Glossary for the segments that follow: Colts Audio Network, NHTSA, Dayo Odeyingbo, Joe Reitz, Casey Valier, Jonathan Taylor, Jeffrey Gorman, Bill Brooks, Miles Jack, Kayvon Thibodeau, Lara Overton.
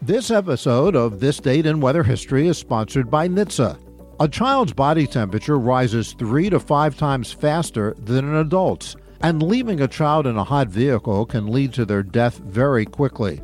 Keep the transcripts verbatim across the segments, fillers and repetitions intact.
This episode of This Date in Weather History is sponsored by N H T S A. A child's body temperature rises three to five times faster than an adult's, and leaving a child in a hot vehicle can lead to their death very quickly.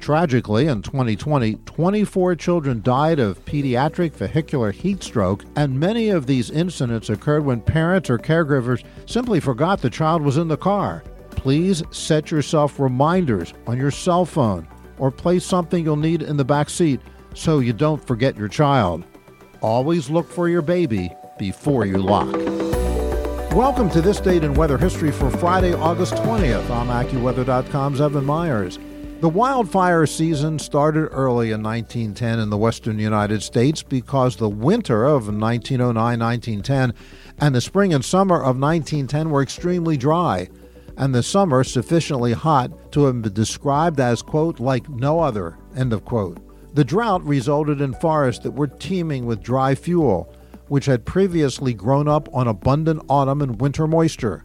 Tragically, in twenty twenty, twenty-four children died of pediatric vehicular heat stroke, and many of these incidents occurred when parents or caregivers simply forgot the child was in the car. Please set yourself reminders on your cell phone, or place something you'll need in the back seat so you don't forget your child. Always look for your baby before you lock. Welcome to This Date in Weather History for Friday, August twentieth. I'm AccuWeather dot com's Evan Myers. The wildfire season started early in nineteen ten in the western United States because the winter of nineteen oh nine nineteen ten and the spring and summer of nineteen ten were extremely dry, and the summer sufficiently hot to have been described as, quote, like no other, end of quote. The drought resulted in forests that were teeming with dry fuel, which had previously grown up on abundant autumn and winter moisture.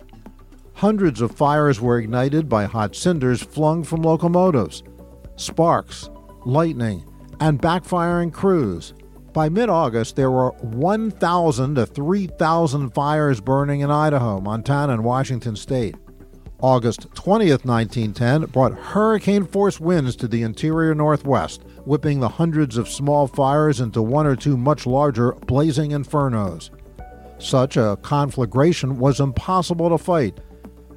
Hundreds of fires were ignited by hot cinders flung from locomotives, sparks, lightning, and backfiring crews. By mid-August, there were one thousand to three thousand fires burning in Idaho, Montana, and Washington state. August twentieth, nineteen ten, brought hurricane-force winds to the interior northwest, whipping the hundreds of small fires into one or two much larger blazing infernos. Such a conflagration was impossible to fight.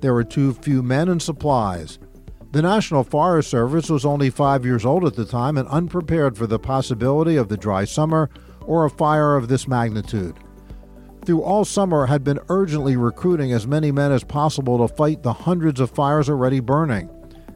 There were too few men and supplies. The National Forest Service was only five years old at the time and unprepared for the possibility of the dry summer or a fire of this magnitude. Through all summer had been urgently recruiting as many men as possible to fight the hundreds of fires already burning,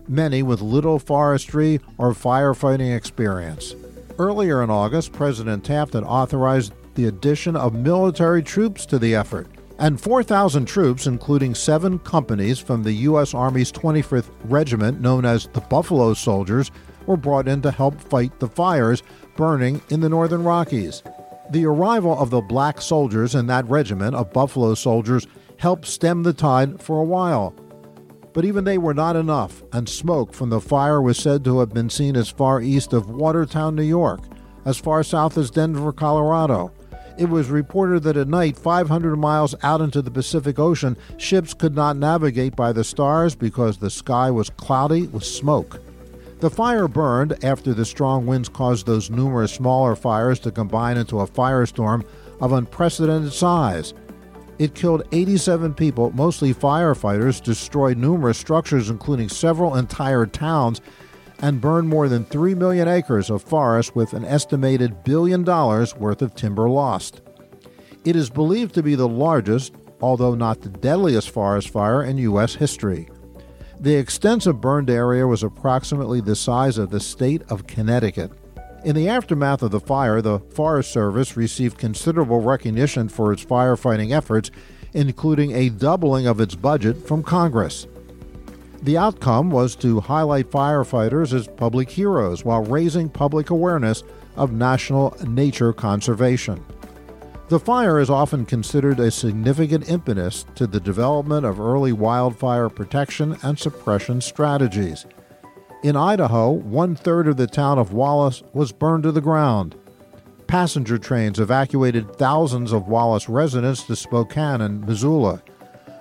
many with little forestry or firefighting experience. Earlier in August, President Taft had authorized the addition of military troops to the effort, and four thousand troops, including seven companies from the U S Army's twenty-fifth Regiment, known as the Buffalo Soldiers, were brought in to help fight the fires burning in the Northern Rockies. The arrival of the black soldiers in that regiment of Buffalo Soldiers helped stem the tide for a while. But even they were not enough, and smoke from the fire was said to have been seen as far east of Watertown, New York, as far south as Denver, Colorado. It was reported that at night, five hundred miles out into the Pacific Ocean, ships could not navigate by the stars because the sky was cloudy with smoke. The fire burned after the strong winds caused those numerous smaller fires to combine into a firestorm of unprecedented size. It killed eighty-seven people, mostly firefighters, destroyed numerous structures, including several entire towns, and burned more than three million acres of forest with an estimated billion dollars worth of timber lost. It is believed to be the largest, although not the deadliest, forest fire in U S history. The extensive burned area was approximately the size of the state of Connecticut. In the aftermath of the fire, the Forest Service received considerable recognition for its firefighting efforts, including a doubling of its budget from Congress. The outcome was to highlight firefighters as public heroes while raising public awareness of national nature conservation. The fire is often considered a significant impetus to the development of early wildfire protection and suppression strategies. In Idaho, one-third of the town of Wallace was burned to the ground. Passenger trains evacuated thousands of Wallace residents to Spokane and Missoula.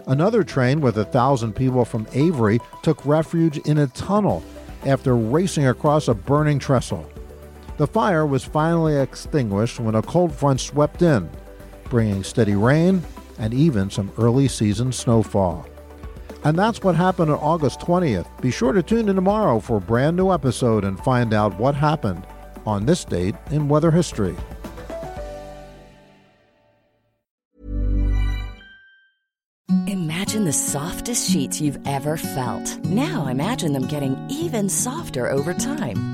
Another train with a thousand people from Avery took refuge in a tunnel after racing across a burning trestle. The fire was finally extinguished when a cold front swept in, bringing steady rain and even some early season snowfall. And that's what happened on August twentieth. Be sure to tune in tomorrow for a brand new episode and find out what happened on this date in weather history. Imagine the the softest sheets you've ever felt. Now imagine them getting even softer over time.